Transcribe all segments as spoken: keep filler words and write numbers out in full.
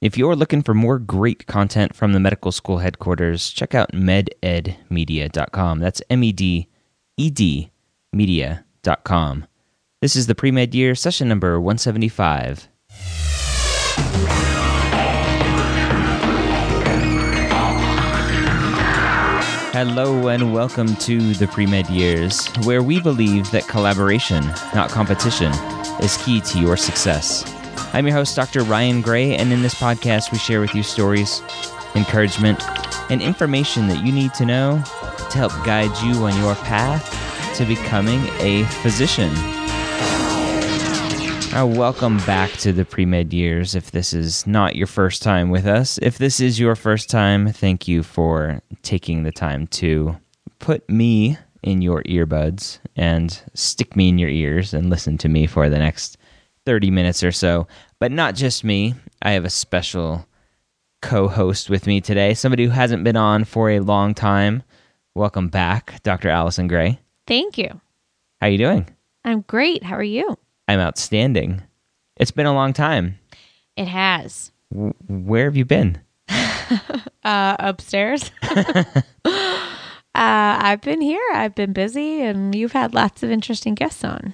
If you're looking for more great content from the Medical School Headquarters, check out med ed media dot com. That's M E D E D media dot com. This is the Pre-Med Year, session number one seventy-five. Hello and welcome to the Pre-Med Years, where we believe that collaboration, not competition, is key to your success. I'm your host, Doctor Ryan Gray, and in this podcast, we share with you stories, encouragement, and information that you need to know to help guide you on your path to becoming a physician. Now, welcome back to the Pre-Med Years. If this is not your first time with us, if this is your first time, thank you for taking the time to put me in your earbuds and stick me in your ears and listen to me for the next thirty minutes or so, but not just me. I have a special co-host with me today, somebody who hasn't been on for a long time. Welcome back, Doctor Allison Gray. Thank you. How are you doing? I'm great. How are you? I'm outstanding. It's been a long time. It has. W- where have you been? uh, upstairs. uh, I've been here. I've been busy, and you've had lots of interesting guests on.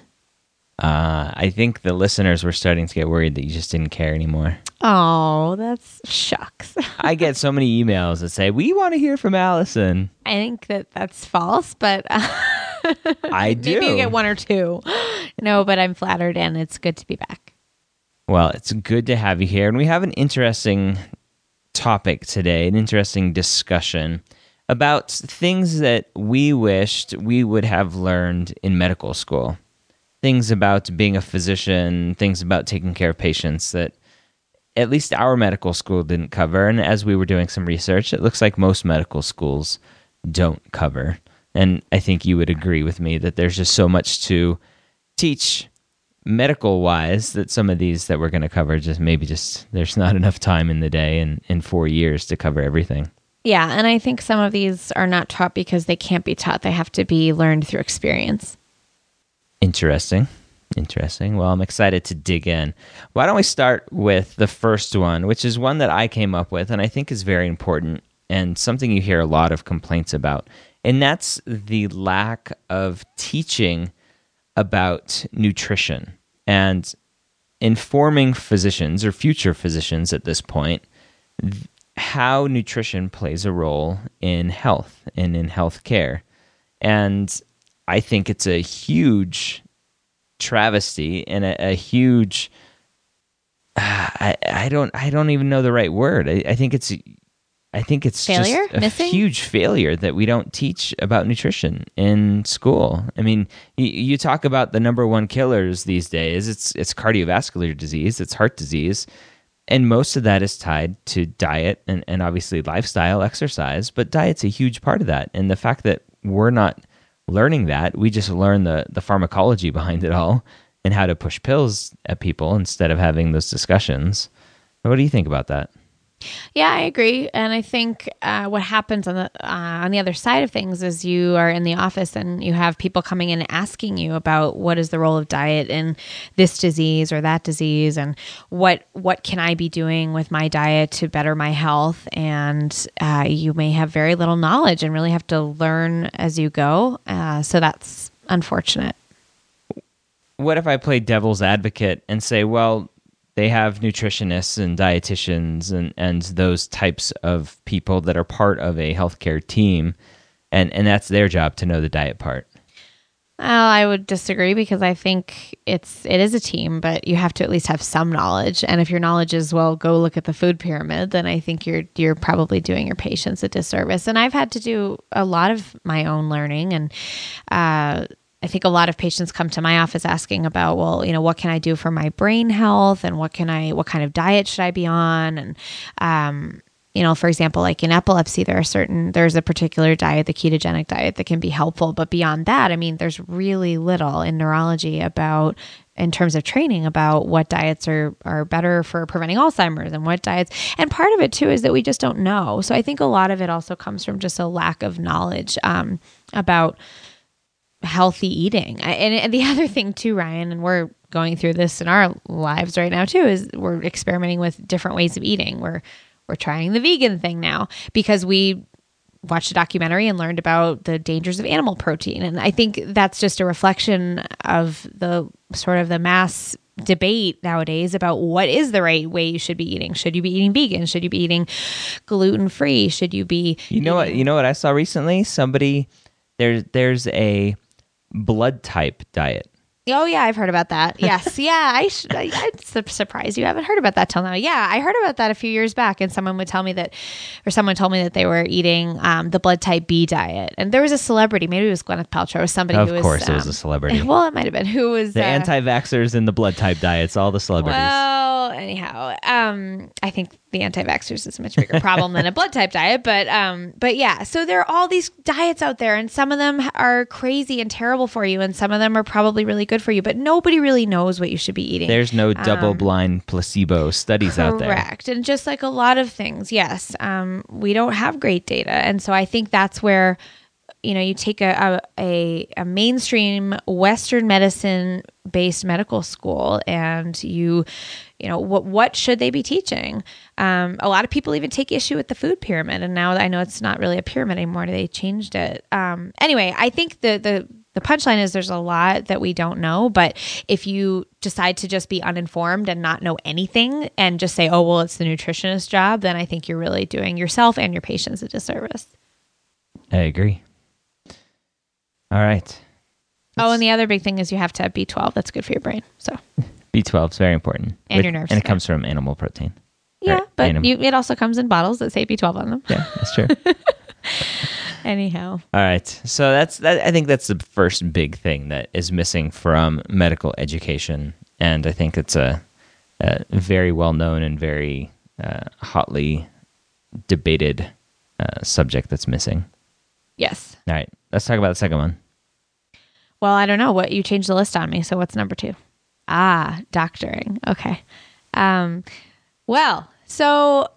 Uh, I think the listeners were starting to get worried that you just didn't care anymore. Oh, that's shucks. I get so many emails that say, we want to hear from Allison. I think that that's false, but uh, I do. Maybe you get one or two. No, but I'm flattered and it's good to be back. Well, it's good to have you here. And we have an interesting topic today, an interesting discussion about things that we wished we would have learned in medical school. Things about being a physician, things about taking care of patients that at least our medical school didn't cover. And as we were doing some research, it looks like most medical schools don't cover. And I think you would agree with me that there's just so much to teach medical-wise that some of these that we're going to cover just maybe just there's not enough time in the day and in four years to cover everything. Yeah, and I think some of these are not taught because they can't be taught. They have to be learned through experience. Interesting. Interesting. Well, I'm excited to dig in. Why don't we start with the first one, which is one that I came up with and I think is very important and something you hear a lot of complaints about. And that's the lack of teaching about nutrition and informing physicians or future physicians at this point how nutrition plays a role in health and in healthcare. And I think it's a huge travesty and a, a huge, uh, I, I don't, I don't even know the right word. I, I think it's, I think it's failure? just a Missing? huge failure that we don't teach about nutrition in school. I mean, you, you talk about the number one killers these days. It's, it's cardiovascular disease, it's heart disease. And most of that is tied to diet and, and obviously lifestyle, exercise, but diet's a huge part of that. And the fact that we're not learning that, we just learn the the pharmacology behind it all and how to push pills at people instead of having those discussions. What do you think about that? Yeah, I agree. And I think uh, what happens on the uh, on the other side of things is you are in the office and you have people coming in asking you about what is the role of diet in this disease or that disease, and what what can I be doing with my diet to better my health? And uh, you may have very little knowledge and really have to learn as you go. Uh, so that's unfortunate. What if I play devil's advocate and say, well, They have nutritionists and dietitians and, and those types of people that are part of a healthcare team, and, and that's their job to know the diet part. Well, I would disagree, because I think it's it is a team, but you have to at least have some knowledge. And if your knowledge is, well, go look at the food pyramid, then I think you're you're probably doing your patients a disservice. And I've had to do a lot of my own learning, and uh, I think a lot of patients come to my office asking about, well, you know, what can I do for my brain health, and what can I what kind of diet should I be on, and um. You know, for example, like in epilepsy, there are certain, there's a particular diet, the ketogenic diet, that can be helpful. But beyond that, I mean, there's really little in neurology about, in terms of training, about what diets are, are better for preventing Alzheimer's and what diets. And part of it too is that we just don't know. So I think a lot of it also comes from just a lack of knowledge um, about healthy eating. And, and the other thing too, Ryan, and we're going through this in our lives right now too, is we're experimenting with different ways of eating. We're We're trying the vegan thing now because we watched a documentary and learned about the dangers of animal protein. And I think that's just a reflection of the sort of the mass debate nowadays about what is the right way you should be eating. Should you be eating vegan? Should you be eating gluten-free? Should you be... You know what, you know what I saw recently? Somebody, there, there's a blood type diet. Oh, yeah, I've heard about that. Yes. Yeah, I should, I, I'm surprised you haven't heard about that till now. Yeah, I heard about that a few years back, and someone would tell me that, or someone told me that they were eating um, the blood type B diet. And there was a celebrity, maybe it was Gwyneth Paltrow, or somebody of who was... Of course, um, it was a celebrity. Well, it might have been. Who was... The uh, anti-vaxxers and the blood type diets, all the celebrities. Well, anyhow, um, I think the anti-vaxxers is a much bigger problem than a blood type diet. But um, but yeah, so there are all these diets out there, and some of them are crazy and terrible for you, and some of them are probably really good for you, but nobody really knows what you should be eating. There's no double-blind um, placebo studies correct. out there. Correct. And just like a lot of things, yes, um, we don't have great data. And so I think that's where, you know, you take a, a, a mainstream Western medicine-based medical school, and you, you know, what what should they be teaching? Um, a lot of people even take issue with the food pyramid, and now I know it's not really a pyramid anymore. They changed it. Um, anyway, I think the the The punchline is there's a lot that we don't know, but if you decide to just be uninformed and not know anything and just say, oh, well, it's the nutritionist's job, then I think you're really doing yourself and your patients a disservice. I agree. All right. Let's... Oh, and the other big thing is you have to have B twelve. That's good for your brain. So B twelve is very important. And With, your nerves. And it comes from animal protein. Yeah, but animal. You, it also comes in bottles that say B twelve on them. Yeah, that's true. Anyhow. All right. So that's that. I think that's the first big thing that is missing from medical education. And I think it's a, a very well-known and very uh, hotly debated uh, subject that's missing. Yes. All right. Let's talk about the second one. Well, I don't know what you changed the list on me. So what's number two? Ah, doctoring. Okay. Um, well, so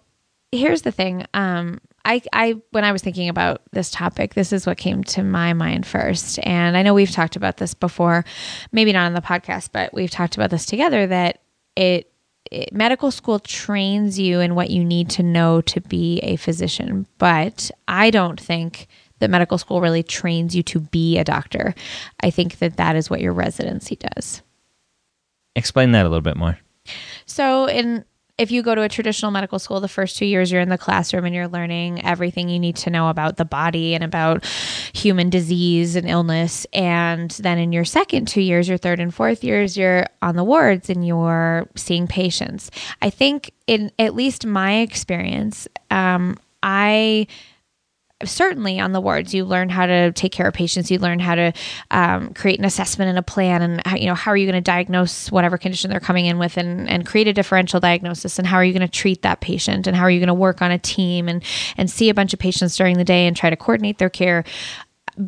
here's the thing. Um, I, I, when I was thinking about this topic, this is what came to my mind first. And I know we've talked about this before, maybe not on the podcast, but we've talked about this together, that it, it medical school trains you in what you need to know to be a physician. But I don't think that medical school really trains you to be a doctor. I think that that is what your residency does. Explain that a little bit more. So in... If you go to a traditional medical school, the first two years you're in the classroom and you're learning everything you need to know about the body and about human disease and illness. And then in your second two years, your third and fourth years, you're on the wards and you're seeing patients. I think in at least my experience, um, I... certainly on the wards, you learn how to take care of patients. You learn how to um, create an assessment and a plan, and how, you know, how are you going to diagnose whatever condition they're coming in with, and, and create a differential diagnosis, and how are you going to treat that patient, and how are you going to work on a team and and see a bunch of patients during the day and try to coordinate their care.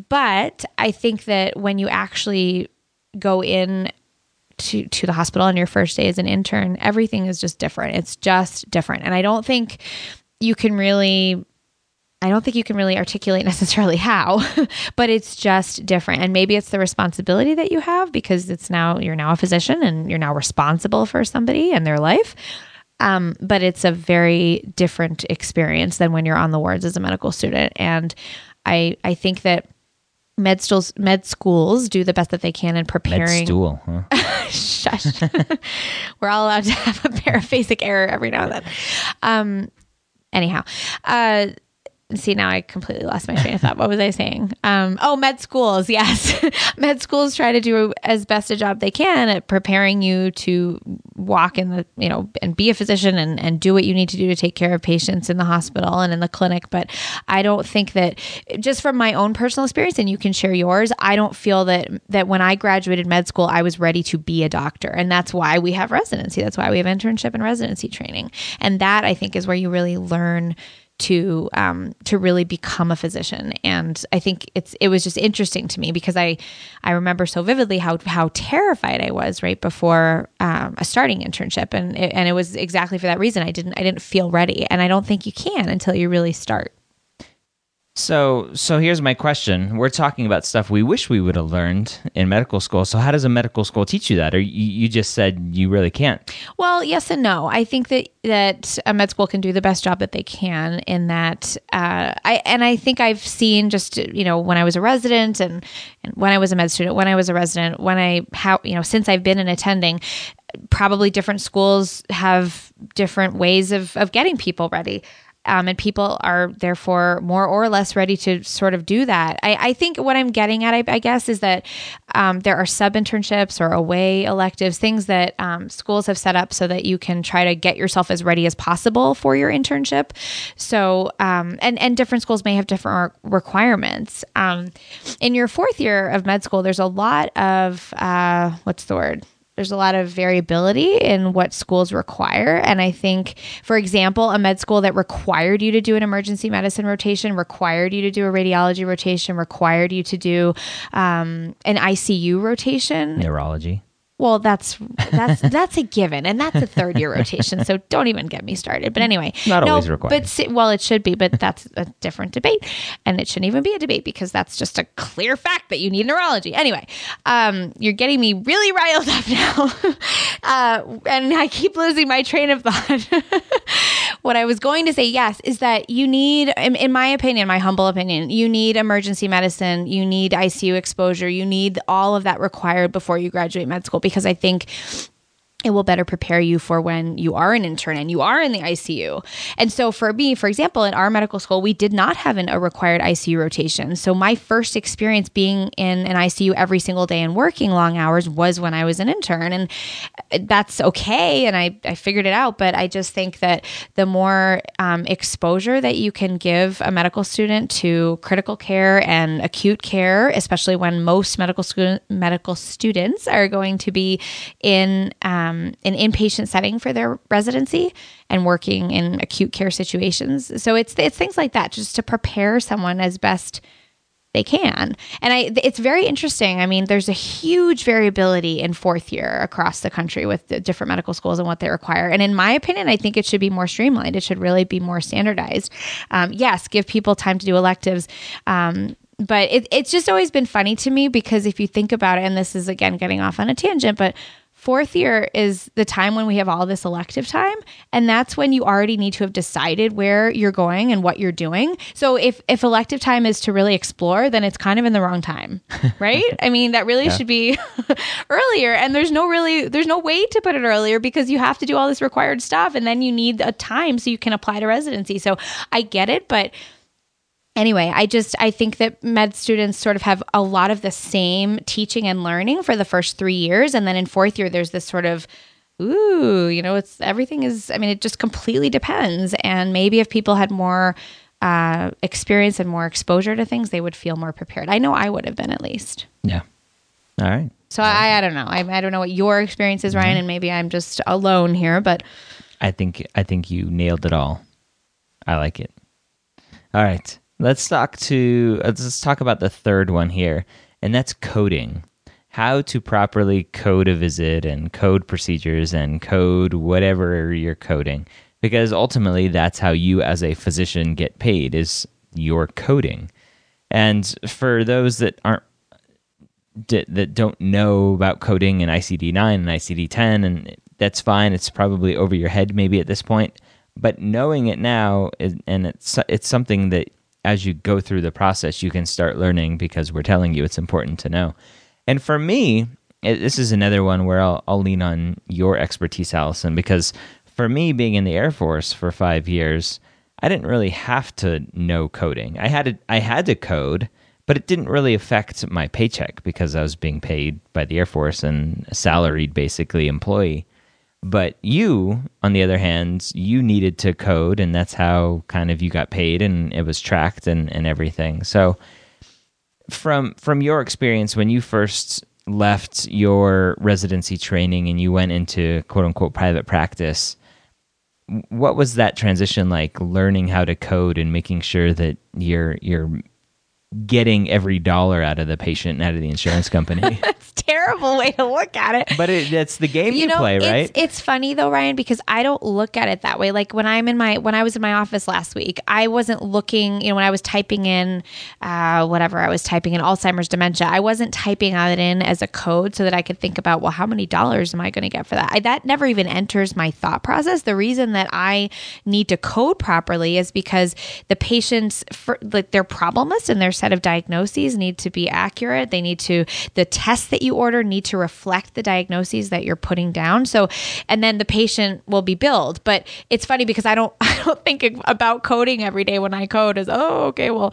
But I think that when you actually go in to to the hospital on your first day as an intern, everything is just different. It's just different. And I don't think you can really... I don't think you can really articulate necessarily how, but it's just different. And maybe it's the responsibility that you have, because it's now, you're now a physician and you're now responsible for somebody and their life. Um, but it's a very different experience than when you're on the wards as a medical student. And I, I think that med schools, med schools do the best that they can in preparing. Med stool, huh? Shush. We're all allowed to have a paraphasic error every now and then. Um, anyhow, uh, see, now I completely lost my train of thought. What was I saying? Um, oh, med schools. Yes. Med schools try to do as best a job they can at preparing you to walk in the, you know, and be a physician and, and do what you need to do to take care of patients in the hospital and in the clinic. But I don't think that, just from my own personal experience, and you can share yours, I don't feel that, that when I graduated med school, I was ready to be a doctor. And that's why we have residency. That's why we have internship and residency training. And that, I think, is where you really learn to, um, to really become a physician. And I think it's, it was just interesting to me because I, I remember so vividly how, how terrified I was right before, um, a starting internship. And it, and it was exactly for that reason. I didn't, I didn't feel ready, and I don't think you can until you really start. So, so here's my question. We're talking about stuff we wish we would have learned in medical school. So how does a medical school teach you that? Or you, you just said you really can't? Well, yes and no. I think that, that a med school can do the best job that they can in that, uh, I, and I think I've seen just, you know, when I was a resident and, and when I was a med student, when I was a resident, when I, how, you know, since I've been in attending, probably different schools have different ways of, of getting people ready. Um, and people are therefore more or less ready to sort of do that. I, I think what I'm getting at, I, I guess, is that um, there are sub-internships or away electives, things that um, schools have set up so that you can try to get yourself as ready as possible for your internship. So, um, and, and different schools may have different requirements. Um, in your fourth year of med school, there's a lot of, uh, what's the word? There's a lot of variability in what schools require. And I think, for example, a med school that required you to do an emergency medicine rotation, required you to do a radiology rotation, required you to do um, an I C U rotation. Neurology. Well, that's that's that's a given, and that's a third-year rotation, so don't even get me started. But anyway, not no, always required. But well, it should be, but that's a different debate, and it shouldn't even be a debate because that's just a clear fact that you need neurology. Anyway, um, you're getting me really riled up now, uh, and I keep losing my train of thought. What I was going to say, yes, is that you need, in, in my opinion, my humble opinion, you need emergency medicine, you need I C U exposure, you need all of that required before you graduate med school, because I think it will better prepare you for when you are an intern and you are in the I C U. And so for me, for example, in our medical school, we did not have an, a required I C U rotation. So my first experience being in an I C U every single day and working long hours was when I was an intern. And that's okay. And I, I figured it out. But I just think that the more um, exposure that you can give a medical student to critical care and acute care, especially when most medical, scu- medical students are going to be in um, Um, an inpatient setting for their residency and working in acute care situations. So it's it's things like that, just to prepare someone as best they can. And I, it's very interesting. I mean, there's a huge variability in fourth year across the country with the different medical schools and what they require. And in my opinion, I think it should be more streamlined. It should really be more standardized. Um, yes, give people time to do electives. Um, but it, it's just always been funny to me because if you think about it, and this is, again, getting off on a tangent, but fourth year is the time when we have all this elective time, and that's when you already need to have decided where you're going and what you're doing. So if, if elective time is to really explore, then it's kind of in the wrong time, right? I mean, that really yeah. should be earlier, and there's no really, there's no way to put it earlier because you have to do all this required stuff, and then you need a time so you can apply to residency. So I get it, but anyway, I just, I think that med students sort of have a lot of the same teaching and learning for the first three years. And then in fourth year, there's this sort of, ooh, you know, it's, everything is, I mean, it just completely depends. And maybe if people had more uh, experience and more exposure to things, they would feel more prepared. I know I would have been, at least. Yeah. All right. So All right. I, I don't know. I, I don't know what your experience is, Ryan, mm-hmm. and maybe I'm just alone here, but. I think, I think you nailed it all. I like it. All right. Let's talk to let's talk about the third one here, and that's coding. How to properly code a visit and code procedures and code whatever you're coding, because ultimately that's how you as a physician get paid, is your coding. And for those that aren't that don't know about coding in I C D nine and I C D ten, and that's fine, it's probably over your head maybe at this point, but knowing it now is, and it's it's something that as you go through the process, you can start learning because we're telling you it's important to know. And for me, this is another one where I'll, I'll lean on your expertise, Allison, because for me, being in the Air Force for five years, I didn't really have to know coding. I had to, I had to code, but it didn't really affect my paycheck because I was being paid by the Air Force and a salaried, basically, employee. But you, on the other hand, you needed to code, and that's how kind of you got paid, and it was tracked and, and everything. So from from your experience, when you first left your residency training and you went into quote-unquote private practice, what was that transition like, learning how to code and making sure that you're you're getting every dollar out of the patient and out of the insurance company? It's a terrible way to look at it. But it, that's the game you, you know, play, it's, right? It's funny though, Ryan, because I don't look at it that way. Like when I'm in my when I was in my office last week, I wasn't looking. You know, when I was typing in uh, whatever I was typing in, Alzheimer's dementia, I wasn't typing it in as a code so that I could think about, well, how many dollars am I going to get for that? I, that never even enters my thought process. The reason that I need to code properly is because the patients, for, like their problem list and their set of diagnoses need to be accurate. They need to, the tests that you order need to reflect the diagnoses that you're putting down. So, and then the patient will be billed. But it's funny because I don't, I don't think about coding every day when I code as, oh, okay, well,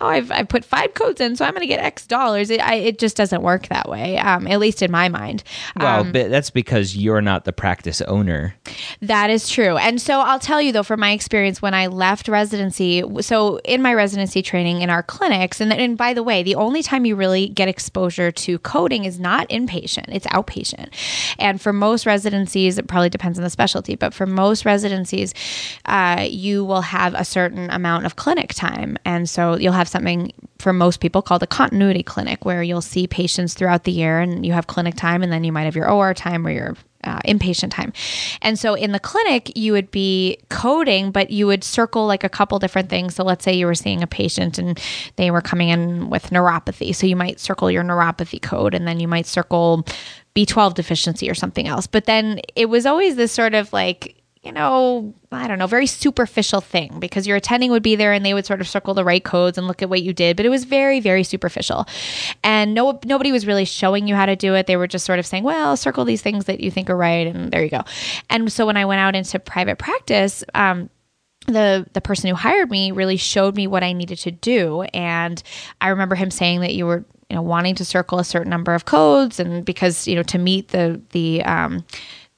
now I've, I've put five codes in, so I'm going to get X dollars. It, I, it just doesn't work that way, um, at least in my mind. Well, um, but that's because you're not the practice owner. That is true. And so I'll tell you though, from my experience when I left residency, so in my residency training in our clinic, And, and by the way, the only time you really get exposure to coding is not inpatient, it's outpatient. And for most residencies, it probably depends on the specialty, but for most residencies, uh, you will have a certain amount of clinic time. And so you'll have something for most people called a continuity clinic, where you'll see patients throughout the year and you have clinic time, and then you might have your O R time or your Uh, inpatient time. And so in the clinic, you would be coding, but you would circle like a couple different things. So let's say you were seeing a patient and they were coming in with neuropathy. So you might circle your neuropathy code, and then you might circle B twelve deficiency or something else. But then it was always this sort of like, you know, I don't know, very superficial thing, because your attending would be there and they would sort of circle the right codes and look at what you did. But it was very, very superficial. And no, nobody was really showing you how to do it. They were just sort of saying, well, circle these things that you think are right, and there you go. And so when I went out into private practice, um, the the person who hired me really showed me what I needed to do. And I remember him saying that you were, you know, wanting to circle a certain number of codes, and because, you know, to meet the, the, um,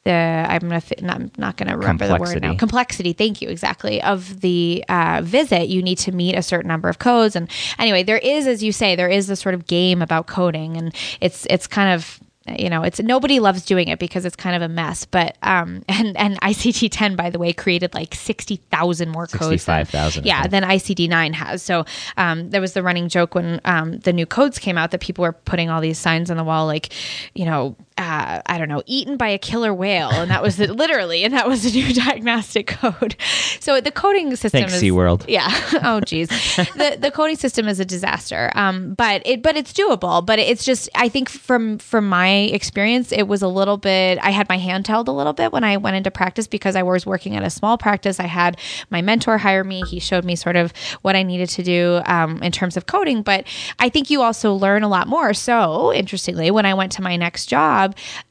The, I'm gonna th- not, I'm not going to remember complexity. the word now. Complexity. Thank you. Exactly. Of the uh, visit, you need to meet a certain number of codes. And anyway, there is, as you say, there is this sort of game about coding, and it's it's kind of, you know, it's nobody loves doing it because it's kind of a mess. But um, and and I C D ten, by the way, created like sixty thousand more codes, sixty-five thousand, yeah, than I C D nine has. So um, there was the running joke when um, the new codes came out that people were putting all these signs on the wall, like, you know, uh, I don't know, eaten by a killer whale, and that was the, literally, and that was the new diagnostic code. So the coding system, thanks, is SeaWorld. Yeah. Oh, geez, the the coding system is a disaster. Um, but it but it's doable. But it's just, I think from from my experience, it was a little bit, I had my hand held a little bit when I went into practice because I was working at a small practice. I had my mentor hire me. He showed me sort of what I needed to do um, in terms of coding, but I think you also learn a lot more. So interestingly, when I went to my next job,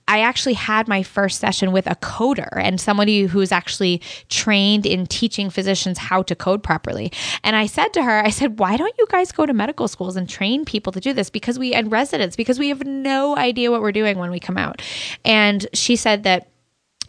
I actually had my first session with a coder and somebody who's actually trained in teaching physicians how to code properly. And I said to her, I said, why don't you guys go to medical schools and train people to do this? Because we, and residents, because we have no idea what we're doing when we come out. And she said that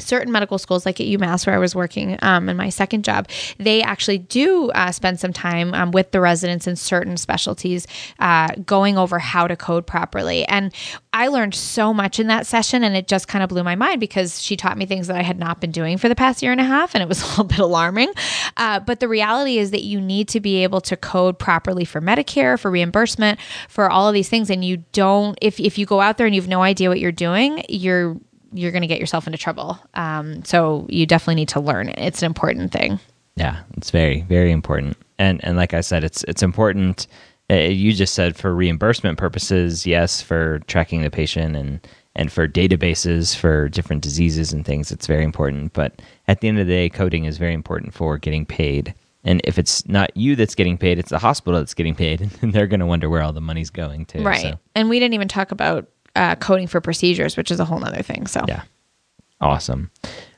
certain medical schools, like at UMass where I was working um, in my second job, they actually do uh, spend some time um, with the residents in certain specialties uh, going over how to code properly. And I learned so much in that session, and it just kind of blew my mind because she taught me things that I had not been doing for the past year and a half, and it was a little bit alarming. Uh, but the reality is that you need to be able to code properly for Medicare, for reimbursement, for all of these things. And you don't, if if you go out there and you have no idea what you're doing, you're you're going to get yourself into trouble. Um, so you definitely need to learn it. It's an important thing. Yeah, it's very, very important. And and like I said, it's it's important. Uh, you just said for reimbursement purposes, yes, for tracking the patient and, and for databases, for different diseases and things, it's very important. But at the end of the day, coding is very important for getting paid And if it's not you that's getting paid, it's the hospital that's getting paid, and they're going to wonder where all the money's going to. Right. So. And we didn't even talk about uh, coding for procedures, which is a whole nother thing. So yeah, awesome.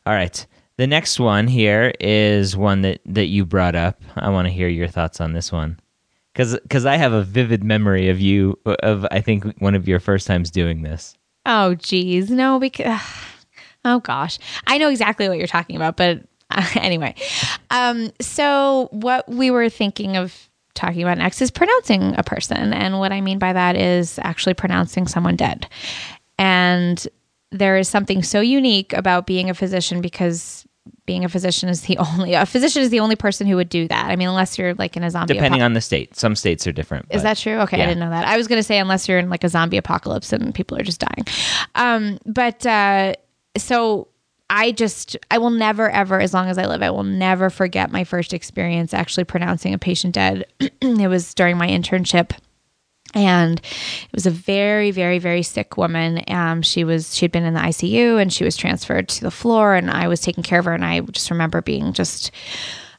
All right. The next one here is one that, that you brought up. I want to hear your thoughts on this one. Because because I have a vivid memory of you, of I think one of your first times doing this. Oh, geez. No, because, oh gosh. I know exactly what you're talking about, but uh, anyway. Um, so what we were thinking of talking about next is pronouncing a person. And what I mean by that is actually pronouncing someone dead. And there is something so unique about being a physician because being a physician is the only, a physician is the only person who would do that. I mean, unless you're like in a zombie Depending apocalypse. on the state. Some states are different. Is that true? Okay. Yeah. I didn't know that. I was going to say, unless you're in like a zombie apocalypse and people are just dying. Um, but uh, so I just, I will never, ever, as long as I live, I will never forget my first experience actually pronouncing a patient dead. It was during my internship. And it was a very, very, very sick woman. Um, she was, she'd been in the I C U and she was transferred to the floor and I was taking care of her. And I just remember being just,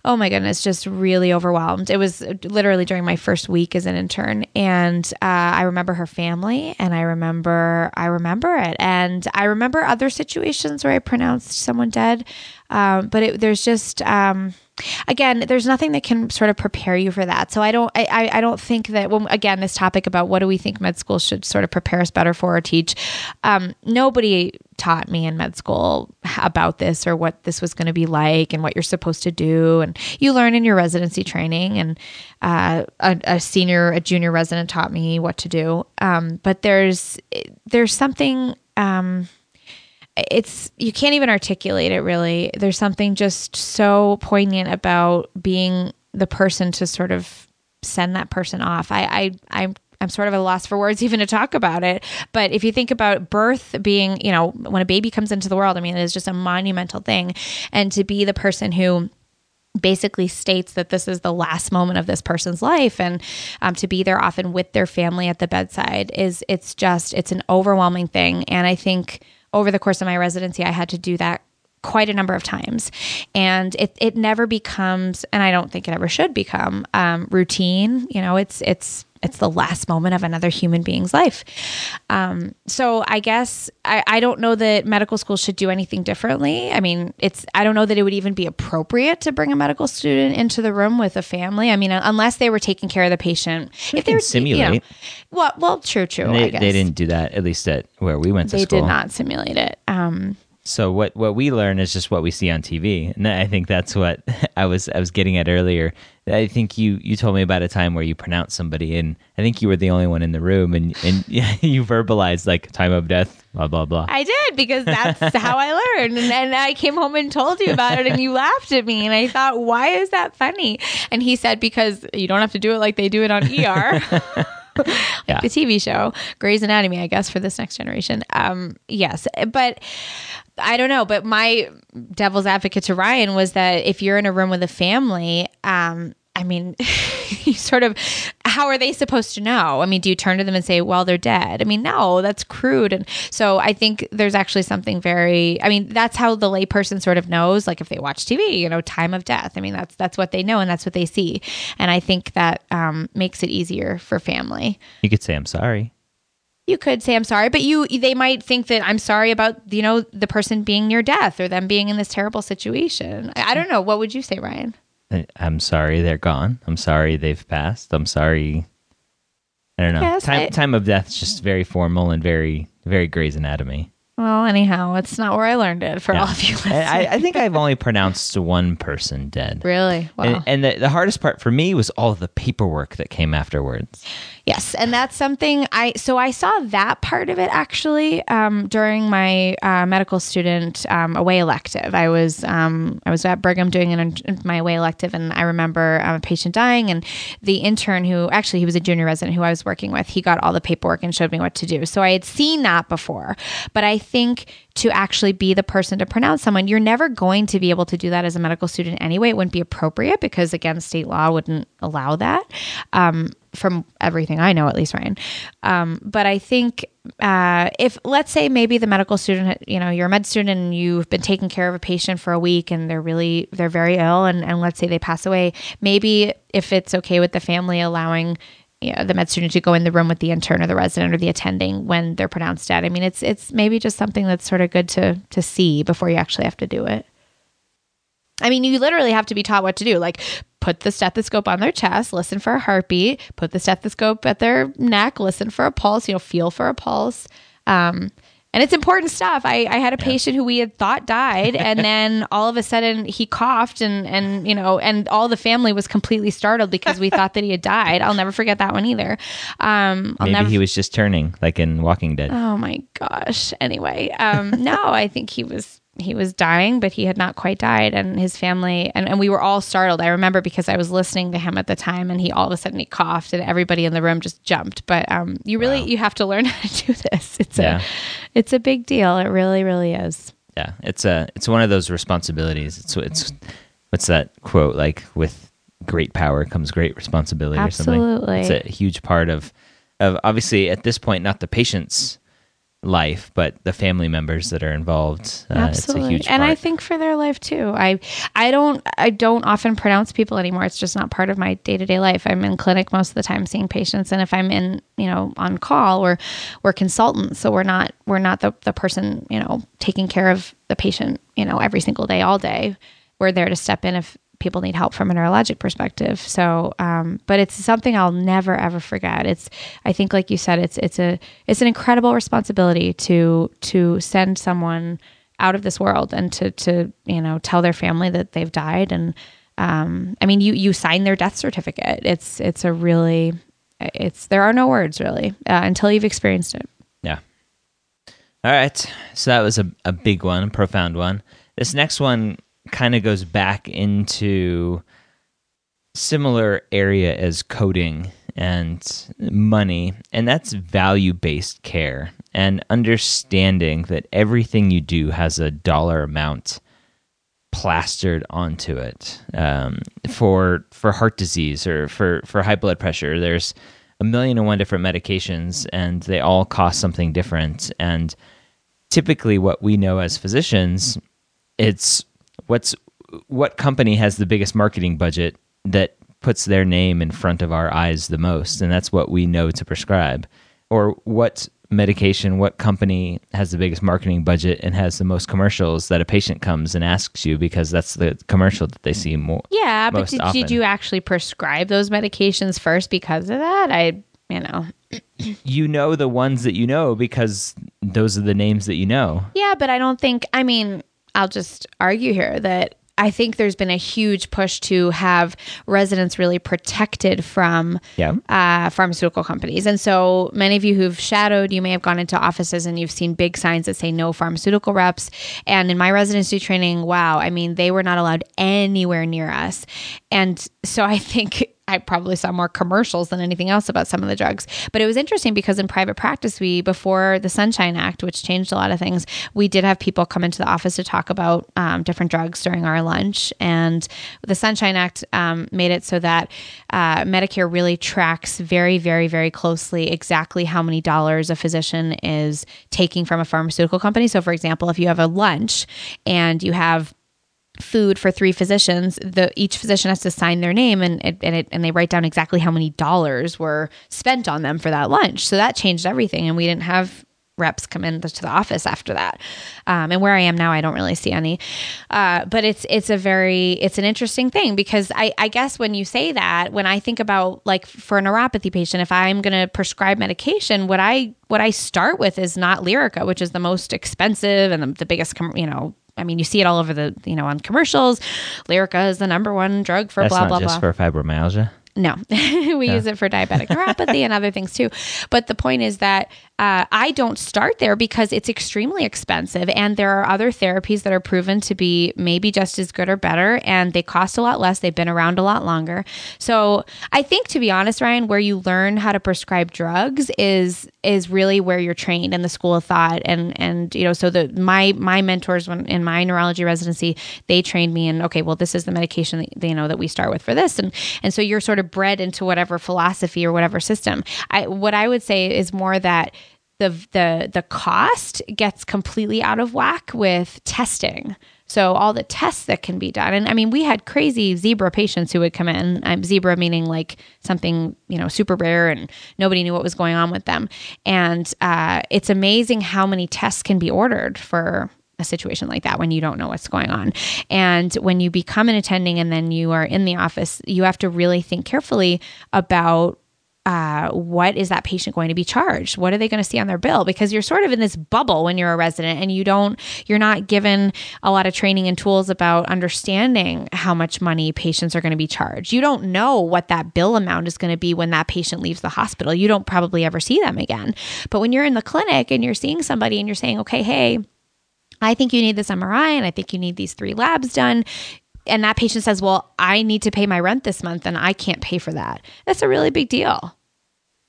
oh my goodness, just really overwhelmed. It was literally during my first week as an intern. And uh, I remember her family and I remember, I remember it. And I remember other situations where I pronounced someone dead. Um, but it, there's just, um, again, there's nothing that can sort of prepare you for that. So I don't, I, I don't think that, well, again, this topic about what do we think med school should sort of prepare us better for or teach. Um, nobody taught me in med school about this or what this was going to be like and what you're supposed to do. And you learn in your residency training and, uh, a, a senior, a junior resident taught me what to do. Um, but there's, there's something, um, it's, you can't even articulate it really. There's something just so poignant about being the person to sort of send that person off. I, I, I'm, I'm sort of at a loss for words even to talk about it. But if you think about birth being, you know, when a baby comes into the world, I mean, it is just a monumental thing. And to be the person who basically states that this is the last moment of this person's life. And um, to be there often with their family at the bedside is, it's just, it's an overwhelming thing. And I think over the course of my residency, I had to do that quite a number of times. And it, it never becomes, and I don't think it ever should become, um, routine. You know, it's, it's, it's the last moment of another human being's life. Um, so I guess I, I don't know that medical school should do anything differently. I mean, it's, I don't know that it would even be appropriate to bring a medical student into the room with a family. I mean, unless they were taking care of the patient. If they were simulate. You know, well, well, true, true. They, I guess. They didn't do that, at least at where we went to they school. They did not simulate it. Um, so what, what we learn is just what we see on T V. And I think that's what I was, I was getting at earlier. I think you, you told me about a time where you pronounced somebody and I think you were the only one in the room and, and you verbalized like time of death, blah, blah, blah. I did because that's how I learned. And then I came home and told you about it and you laughed at me and I thought, why is that funny? And he said, because you don't have to do it like they do it on E R. Like yeah. The T V show, Grey's Anatomy, I guess, for this next generation. Um, yes, but I don't know. But my devil's advocate to Ryan was that if you're in a room with a family, um, I mean, you sort of, how are they supposed to know? I mean, do you turn to them and say, well, they're dead? I mean, no, that's crude. And so I think there's actually something very, I mean, that's how the layperson sort of knows, like if they watch T V, you know, time of death. I mean, that's, that's what they know and that's what they see. And I think that um, makes it easier for family. You could say, I'm sorry. You could say, I'm sorry, but you, they might think that I'm sorry about, you know, the person being near death or them being in this terrible situation. I, I don't know. What would you say, Ryan? I'm sorry they're gone. I'm sorry they've passed. I'm sorry. I don't know. Yes, time I, time of death is just very formal and very, very Grey's Anatomy. Well, anyhow, it's not where I learned it for no. all of you listening. I, I think I've only pronounced one person dead. Really? Wow. And, and the, the hardest part for me was all the paperwork that came afterwards. Yes. And that's something I, so I saw that part of it actually um, during my uh, medical student um, away elective. I was, um, I was at Brigham doing an, my away elective and I remember um, a patient dying and the intern who, actually he was a junior resident who I was working with, he got all the paperwork and showed me what to do. So I had seen that before, but I think to actually be the person to pronounce someone, you're never going to be able to do that as a medical student anyway. It wouldn't be appropriate because, again, state law wouldn't allow that. Um, from everything I know, at least, Ryan. Um, but I think uh, if, let's say maybe the medical student, you know, you're a med student and you've been taking care of a patient for a week and they're really, they're very ill. And, and let's say they pass away. Maybe if it's okay with the family, allowing, you know, the med student to go in the room with the intern or the resident or the attending when they're pronounced dead. I mean, it's, it's maybe just something that's sort of good to, to see before you actually have to do it. I mean, you literally have to be taught what to do. Like, put the stethoscope on their chest, listen for a heartbeat, put the stethoscope at their neck, listen for a pulse, you know, feel for a pulse. Um, and it's important stuff. I, I had a patient who we had thought died, and then all of a sudden he coughed, and, and, you know, and all the family was completely startled because we thought that he had died. I'll never forget that one either. Um, Maybe never... he was just turning, like in Walking Dead. Oh my gosh. Anyway, um, no, I think he was... he was dying, but he had not quite died, and his family, and, and we were all startled. I remember because I was listening to him at the time, and he all of a sudden he coughed, and everybody in the room just jumped. But um, you really, wow. you have to learn how to do this. It's yeah. a, it's a big deal. It really, really is. Yeah. It's a, it's one of those responsibilities. It's, it's, what's that quote? Like, with great power comes great responsibility. Absolutely. Or something. It's a huge part of, of obviously at this point, not the patient's life, but the family members that are involved. Uh, Absolutely. It's a huge part. And I think for their life too. I, I don't, I don't often pronounce people anymore. It's just not part of my day-to-day life. I'm in clinic most of the time seeing patients. And if I'm in, you know, on call, we're, we're consultants. So we're not, we're not the, the person, you know, taking care of the patient, you know, every single day, all day. We're there to step in if people need help from a neurologic perspective. So, um, but it's something I'll never, ever forget. It's, I think, like you said, it's, it's a, it's an incredible responsibility to, to send someone out of this world and to, to, you know, tell their family that they've died. And, um, I mean, you, you sign their death certificate. It's, it's a really, it's, there are no words really, uh, until you've experienced it. Yeah. All right. So that was a, a big one, a profound one. This next one kind of goes back into similar area as coding and money, and that's value-based care and understanding that everything you do has a dollar amount plastered onto it. Um, for for heart disease or for, for high blood pressure, there's a million and one different medications, and they all cost something different. And typically what we know as physicians, it's What's what company has the biggest marketing budget that puts their name in front of our eyes the most, and that's what we know to prescribe. Or what medication, what company has the biggest marketing budget and has the most commercials that a patient comes and asks you because that's the commercial that they see more. Yeah, most but did, often. Did you actually prescribe those medications first because of that? I, you know. You know the ones that you know because those are the names that you know. Yeah, but I don't think, I mean... I'll just argue here that I think there's been a huge push to have residents really protected from yeah. uh, pharmaceutical companies. And so many of you who've shadowed, you may have gone into offices and you've seen big signs that say no pharmaceutical reps. And in my residency training, wow, I mean, they were not allowed anywhere near us. And so I think... I probably saw more commercials than anything else about some of the drugs. But it was interesting because in private practice, we, before the Sunshine Act, which changed a lot of things, we did have people come into the office to talk about um, different drugs during our lunch. And the Sunshine Act um, made it so that uh, Medicare really tracks very, very, very closely exactly how many dollars a physician is taking from a pharmaceutical company. So for example, if you have a lunch and you have food for three physicians, the each physician has to sign their name and and it, and they write down exactly how many dollars were spent on them for that lunch. So that changed everything, and we didn't have reps come into the office after that. Um, and where I am now, I don't really see any. Uh, but it's it's a very it's an interesting thing because I, I guess when you say that, when I think about like for a neuropathy patient, if I'm going to prescribe medication, what I what I start with is not Lyrica, which is the most expensive and the, the biggest, you know. I mean, you see it all over the, you know, on commercials. Lyrica is the number one drug for That's blah, blah, blah. That's not just for fibromyalgia? No. we no. use it for diabetic neuropathy and other things too. But the point is that uh, I don't start there because it's extremely expensive. And there are other therapies that are proven to be maybe just as good or better. And they cost a lot less. They've been around a lot longer. So I think, to be honest, Ryan, where you learn how to prescribe drugs is is really where you're trained in the school of thought. And, and you know, so the my my mentors when in my neurology residency, they trained me in, okay, well, this is the medication that, you know, that we start with for this. And, and so you're sort of bred into whatever philosophy or whatever system. I, what I would say is more that the the the cost gets completely out of whack with testing. So all the tests that can be done. And I mean, we had crazy zebra patients who would come in, um, zebra meaning like something, you know, super rare and nobody knew what was going on with them. And uh, it's amazing how many tests can be ordered for a situation like that when you don't know what's going on. And when you become an attending and then you are in the office, you have to really think carefully about Uh, what is that patient going to be charged? What are they going to see on their bill? Because you're sort of in this bubble when you're a resident and you don't, you're not given a lot of training and tools about understanding how much money patients are going to be charged. You don't know what that bill amount is going to be when that patient leaves the hospital. You don't probably ever see them again. But when you're in the clinic and you're seeing somebody and you're saying, okay, hey, I think you need this M R I and I think you need these three labs done. And that patient says, well, I need to pay my rent this month and I can't pay for that. That's a really big deal.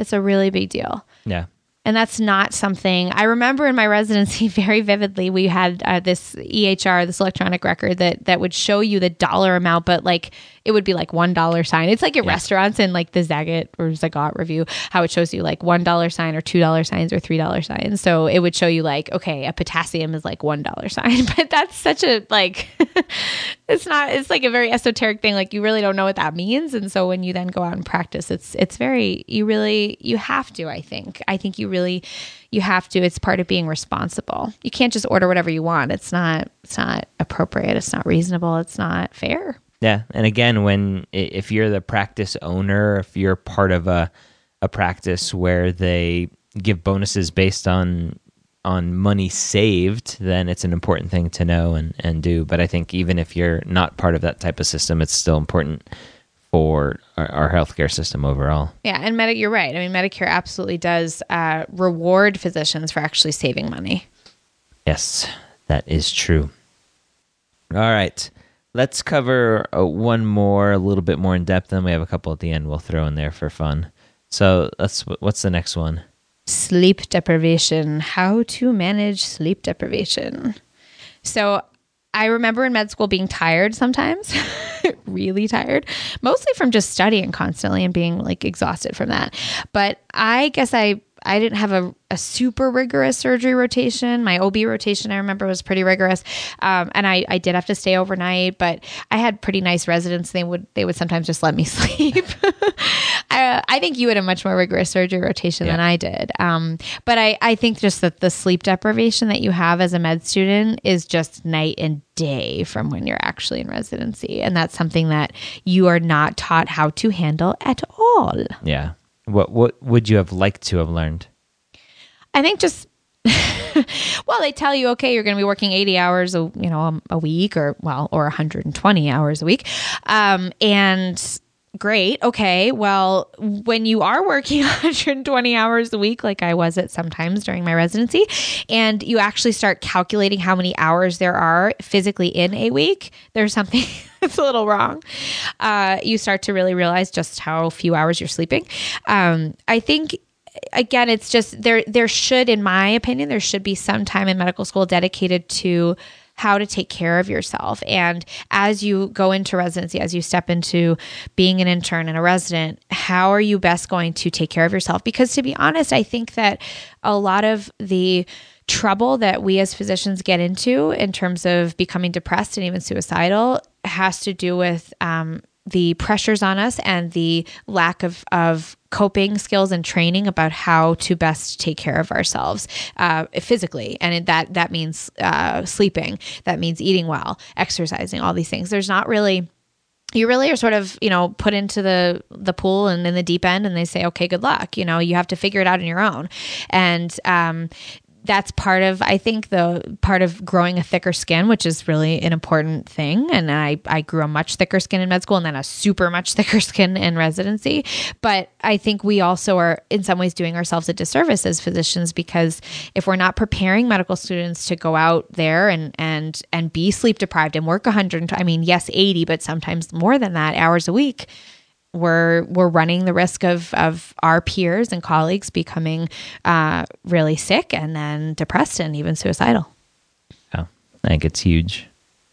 It's a really big deal. Yeah. And that's not something I remember in my residency very vividly. We had uh, this E H R, this electronic record that that would show you the dollar amount, but like it would be like one dollar sign. It's like at yeah. restaurants in like the Zagat or Zagat review, how it shows you like one dollar sign or two dollar signs or three dollar signs. So it would show you like, okay, a potassium is like one dollar sign, but that's such a like, it's not, it's like a very esoteric thing. Like you really don't know what that means. And so when you then go out and practice, it's, it's very, you really, you have to, I think, I think you really Really, you have to. It's part of being responsible. You can't just order whatever you want. It's not. It's not appropriate. It's not reasonable. It's not fair. Yeah. And again, when if you're the practice owner, if you're part of a a practice where they give bonuses based on on money saved, then it's an important thing to know and and do. But I think even if you're not part of that type of system, it's still important for our, our healthcare system overall. Yeah, and Medi- you're right. I mean, Medicare absolutely does uh, reward physicians for actually saving money. Yes, that is true. All right, let's cover uh, one more, a little bit more in depth, and we have a couple at the end we'll throw in there for fun. So let's, what's the next one? Sleep deprivation, how to manage sleep deprivation. So I remember in med school being tired sometimes, really tired, mostly from just studying constantly and being like exhausted from that. But I guess I, I didn't have a, a super rigorous surgery rotation. My O B rotation, I remember, was pretty rigorous. Um, and I, I did have to stay overnight, but I had pretty nice residents. They would, they would sometimes just let me sleep. I, I think you had a much more rigorous surgery rotation yeah. than I did. Um, but I, I think just that the sleep deprivation that you have as a med student is just night and day from when you're actually in residency. And that's something that you are not taught how to handle at all. Yeah. What what would you have liked to have learned? I think just, well, they tell you, okay, you're going to be working eighty hours a, you know, a week or, well, or one hundred twenty hours a week. Um, and... Great. Okay. Well, when you are working one hundred twenty hours a week, like I was at sometimes during my residency, and you actually start calculating how many hours there are physically in a week, there's something that's a little wrong. Uh, you start to really realize just how few hours you're sleeping. Um, I think again, it's just there, there should, in my opinion, there should be some time in medical school dedicated to how to take care of yourself. And as you go into residency, as you step into being an intern and a resident, how are you best going to take care of yourself? Because to be honest, I think that a lot of the trouble that we as physicians get into in terms of becoming depressed and even suicidal has to do with um, the pressures on us and the lack of, of coping skills and training about how to best take care of ourselves uh, physically. And that, that means uh, sleeping, that means eating well, exercising, all these things. There's not really, you really are sort of, you know, put into the, the pool and in the deep end and they say, okay, good luck. You know, you have to figure it out on your own. And um, that's part of, I think, the part of growing a thicker skin, which is really an important thing. And I, I grew a much thicker skin in med school and then a super much thicker skin in residency. But I think we also are in some ways doing ourselves a disservice as physicians, because if we're not preparing medical students to go out there and and and be sleep deprived and work one hundred, I mean, yes, eighty, but sometimes more than that hours a week, We're we're running the risk of of our peers and colleagues becoming uh, really sick and then depressed and even suicidal. Oh, I think it's huge.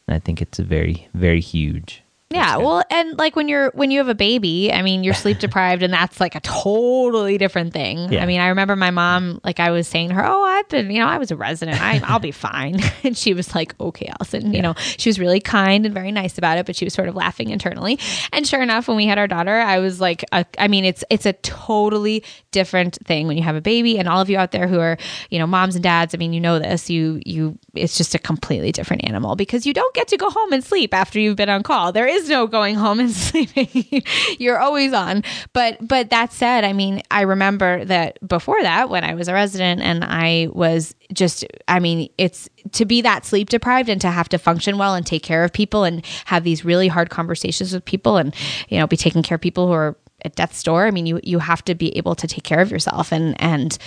I think it's very, very huge. Yeah. Well, and like when you're, when you have a baby, I mean, you're sleep deprived and that's like a totally different thing. Yeah. I mean, I remember my mom, like I was saying to her, oh, I've been, you know, I was a resident. I, I'll be fine. And she was like, okay, Allison, yeah. you know, she was really kind and very nice about it, but she was sort of laughing internally. And sure enough, when we had our daughter, I was like, a, I mean, it's, it's a totally different thing when you have a baby. And all of you out there who are, you know, moms and dads, I mean, you know this, you, you, it's just a completely different animal because you don't get to go home and sleep after you've been on call. There is no going home and sleeping. You're always on. But, but that said, I mean, I remember that before that, when I was a resident and I was just, I mean, it's to be that sleep deprived and to have to function well and take care of people and have these really hard conversations with people and, you know, be taking care of people who are at death's door. I mean, you, you have to be able to take care of yourself. And, and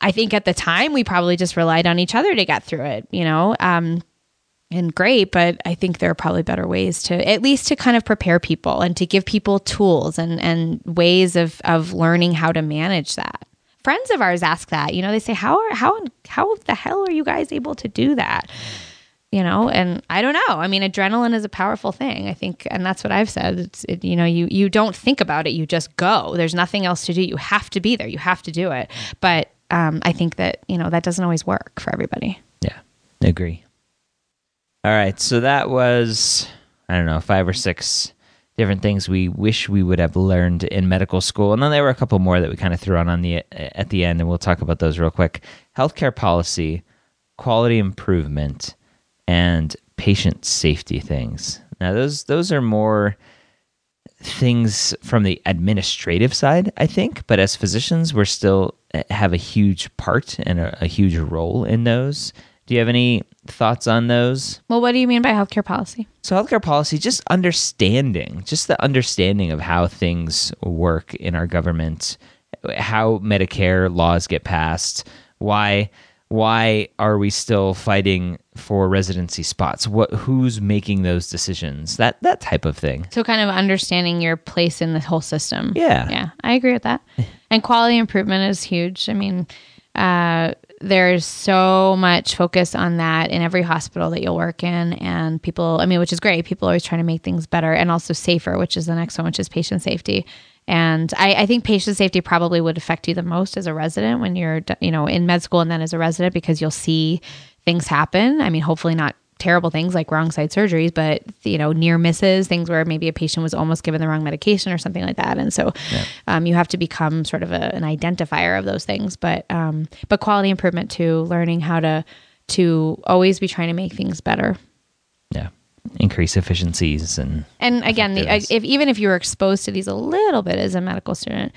I think at the time we probably just relied on each other to get through it, you know? Um, And great, but I think there are probably better ways to at least to kind of prepare people and to give people tools and, and ways of, of learning how to manage that. Friends of ours ask that, you know, they say, how are, how, how the hell are you guys able to do that? You know, and I don't know. I mean, adrenaline is a powerful thing, I think. And that's what I've said. It's, it, you know, you, you don't think about it. You just go, there's nothing else to do. You have to be there. You have to do it. But um, I think that, you know, that doesn't always work for everybody. Yeah, I agree. All right, so that was, I don't know, five or six different things we wish we would have learned in medical school. And then there were a couple more that we kind of threw on, on the at the end, and we'll talk about those real quick. Healthcare policy, quality improvement, and patient safety things. Now, those those are more things from the administrative side, I think. But as physicians, we're still have a huge part and a, a huge role in those. Do you have any thoughts on those? Well, what do you mean by healthcare policy? So healthcare policy, just understanding, just the understanding of how things work in our government, how Medicare laws get passed, why why are we still fighting for residency spots? What who's making those decisions? That that type of thing. So kind of understanding your place in the whole system. Yeah. Yeah, I agree with that. And quality improvement is huge. I mean, uh there's so much focus on that in every hospital that you'll work in, and people, I mean, which is great. People are always trying to make things better and also safer, which is the next one, which is patient safety. And I, I think patient safety probably would affect you the most as a resident when you're, you know, in med school and then as a resident, because you'll see things happen. I mean, hopefully not terrible things like wrong side surgeries, but, you know, near misses, things where maybe a patient was almost given the wrong medication or something like that. And so yeah. um, you have to become sort of a, an identifier of those things, but, um, but quality improvement too, learning how to, to always be trying to make things better. Yeah. Increase efficiencies. And, and again, the, if, even if you were exposed to these a little bit as a medical student,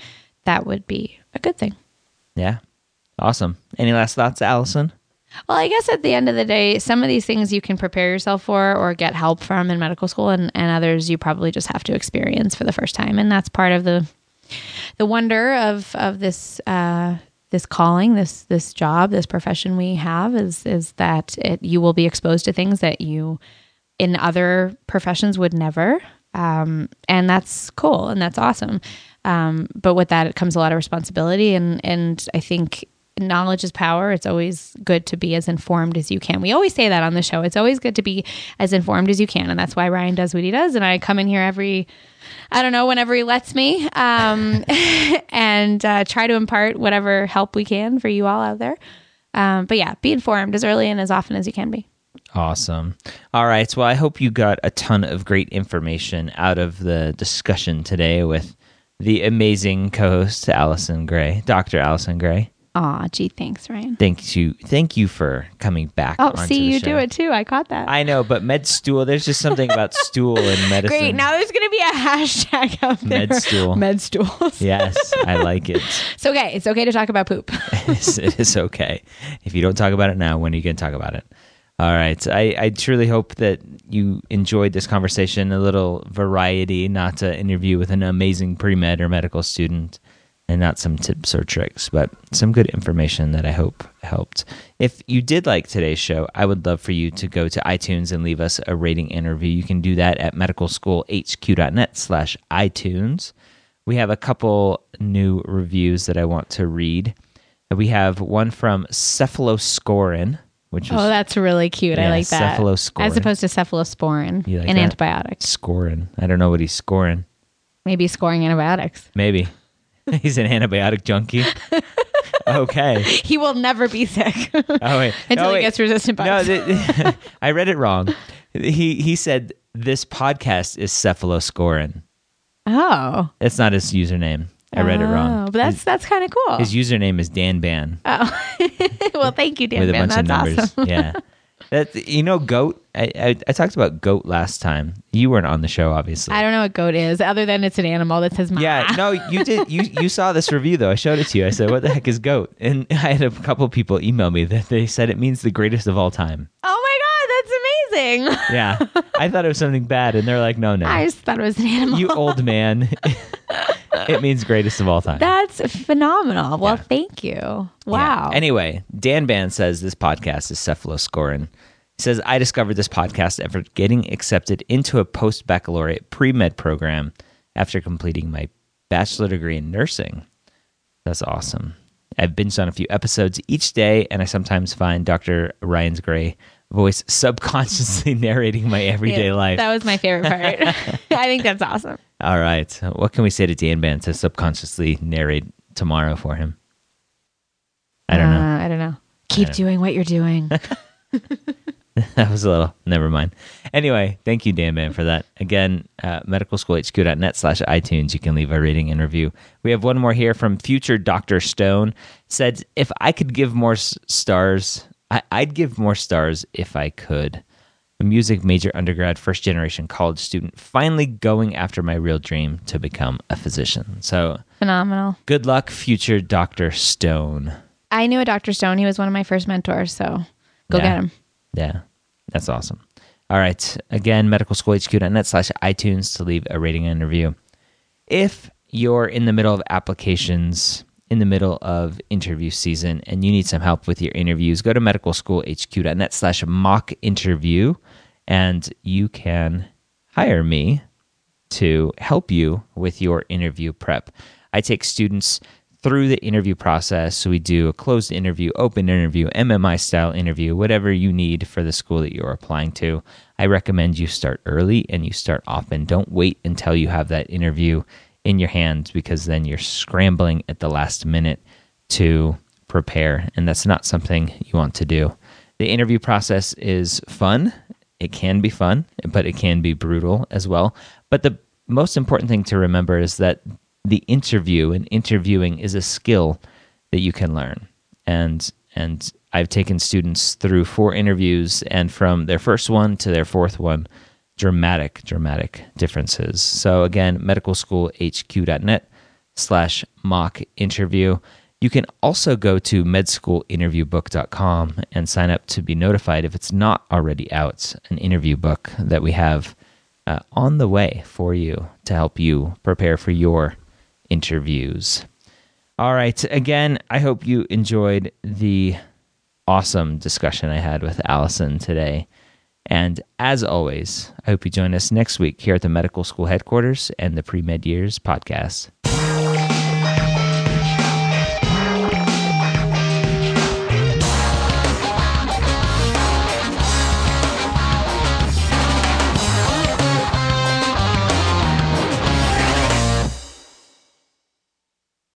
that would be a good thing. Yeah. Awesome. Any last thoughts, Allison? Well, I guess at the end of the day, some of these things you can prepare yourself for or get help from in medical school, and, and others you probably just have to experience for the first time. And that's part of the the wonder of of this uh, this calling, this this job, this profession we have is is that it, you will be exposed to things that you in other professions would never. Um, and that's cool and that's awesome. Um, but with that, it comes a lot of responsibility, and and I think knowledge is power. It's always good to be as informed as you can. We always say that on the show. It's always good to be as informed as you can. And that's why Ryan does what he does. And I come in here every, I don't know, whenever he lets me, um, and uh, try to impart whatever help we can for you all out there. Um, but yeah, be informed as early and as often as you can be. Awesome. All right. Well, I hope you got a ton of great information out of the discussion today with the amazing co-host, Allison Gray, Doctor Allison Gray. Aw, gee, thanks, Ryan. Thank you. Thank you for coming back. Oh, onto see, the you show. Do it too. I caught that. I know, but med stool, there's just something about stool in medicine. Great. Now there's going to be a hashtag out there. Med stool. Med stools. Yes, I like it. It's okay. It's okay to talk about poop. It is, it is okay. If you don't talk about it now, when are you going to talk about it? All right. I, I truly hope that you enjoyed this conversation, a little variety, not an interview with an amazing pre-med or medical student. And not some tips or tricks, but some good information that I hope helped. If you did like today's show, I would love for you to go to iTunes and leave us a rating and review. You can do that at medical school h q dot net slash i tunes. We have a couple new reviews that I want to read. We have one from Cephaloscorin, which oh, is... Oh, that's really cute. Yeah, I like that. Cephaloscorin. As opposed to cephalosporin, like an that? antibiotic. Scorin. I don't know what he's scoring. Maybe scoring antibiotics. Maybe. He's an antibiotic junkie. Okay. He will never be sick. Oh, wait. Until oh, wait. he gets resistant bugs. No, th- I read it wrong. He he said, this podcast is Cephaloscorin. Oh. That's not his username. I read it wrong. Oh, but that's his, that's kind of cool. His username is Dan Ban. Oh. Well, thank you, Dan With Ban. With a bunch that's of numbers. Awesome. Yeah. That, you know, goat? I, I I talked about goat last time. You weren't on the show, obviously. I don't know what goat is, other than it's an animal that says, Ma. Yeah, no, you did. You you saw this review, though. I showed it to you. I said, what the heck is goat? And I had a couple people email me that they said it means the greatest of all time. Oh, my God. That's amazing. Yeah. I thought it was something bad, and they're like, no, no. I just thought it was an animal. You old man. It means greatest of all time. That's phenomenal. Well, yeah. Thank you. Wow. Yeah. Anyway, Dan Ban says this podcast is Cephaloscorin. He says, I discovered this podcast after getting accepted into a post-baccalaureate pre-med program after completing my bachelor degree in nursing. That's awesome. I've binged on a few episodes each day, and I sometimes find Doctor Ryan Gray voice subconsciously narrating my everyday yeah, life. That was my favorite part. I think that's awesome. All right. What can we say to Dan Ban to subconsciously narrate tomorrow for him? I don't uh, know. I don't know. Keep don't doing know. what you're doing. That was a little, never mind. Anyway, thank you, Dan Ban, for that. Again, uh, medical school h q dot net slash iTunes. You can leave a rating and review. We have one more here from future Doctor Stone. Said, if I could give more s- stars... I'd give more stars if I could. A music major undergrad, first-generation college student, finally going after my real dream to become a physician. So phenomenal. Good luck, future Doctor Stone. I knew a Doctor Stone. He was one of my first mentors, so go yeah. get him. Yeah, that's awesome. All right. Again, medical school h q dot net slash iTunes to leave a rating and review. If you're in the middle of applications... in the middle of interview season and you need some help with your interviews, go to medical school h q dot net slash mock interview and you can hire me to help you with your interview prep. I take students through the interview process. So we do a closed interview, open interview, M M I style interview, whatever you need for the school that you're applying to. I recommend you start early and you start often. Don't wait until you have that interview in your hands, because then you're scrambling at the last minute to prepare, and that's not something you want to do. The interview process is fun. It can be fun, but it can be brutal as well. But the most important thing to remember is that the interview and interviewing is a skill that you can learn. And and I've taken students through four interviews, and from their first one to their fourth one, Dramatic, dramatic differences. So again, medical school h q dot net slash mock interview. You can also go to med school interview book dot com and sign up to be notified if it's not already out, an interview book that we have uh, on the way for you to help you prepare for your interviews. All right. Again, I hope you enjoyed the awesome discussion I had with Allison today. And as always, I hope you join us next week here at the Medical School Headquarters and the Pre-Med Years podcast.